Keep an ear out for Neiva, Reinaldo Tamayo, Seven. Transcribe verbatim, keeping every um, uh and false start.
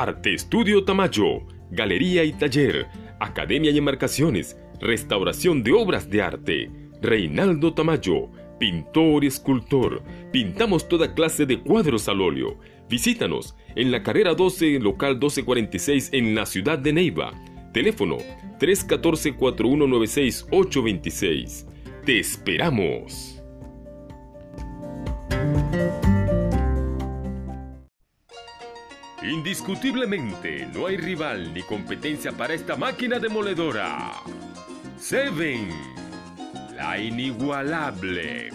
Arte Estudio Tamayo, Galería y Taller, Academia y Embarcaciones, Restauración de Obras de Arte. Reinaldo Tamayo, pintor y escultor. Pintamos toda clase de cuadros al óleo. Visítanos en la carrera doce, local doce cuarenta y seis en la ciudad de Neiva. Teléfono tres uno cuatro, cuatro uno nueve seis, ocho dos seis. ¡Te esperamos! Indiscutiblemente, no hay rival ni competencia para esta máquina demoledora. Seven, la inigualable.